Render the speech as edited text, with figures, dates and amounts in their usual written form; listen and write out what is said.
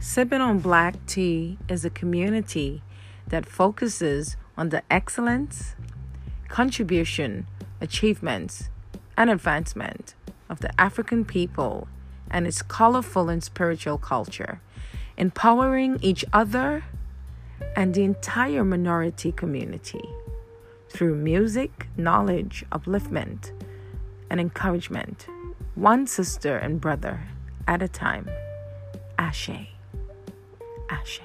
Sipping on Black Tea is a community that focuses on the excellence, contribution, achievements, and advancement of the African people and its colorful and spiritual culture, empowering each other and the entire minority community through music, knowledge, upliftment, and encouragement, one sister and brother at a time. Ashe. Ashe.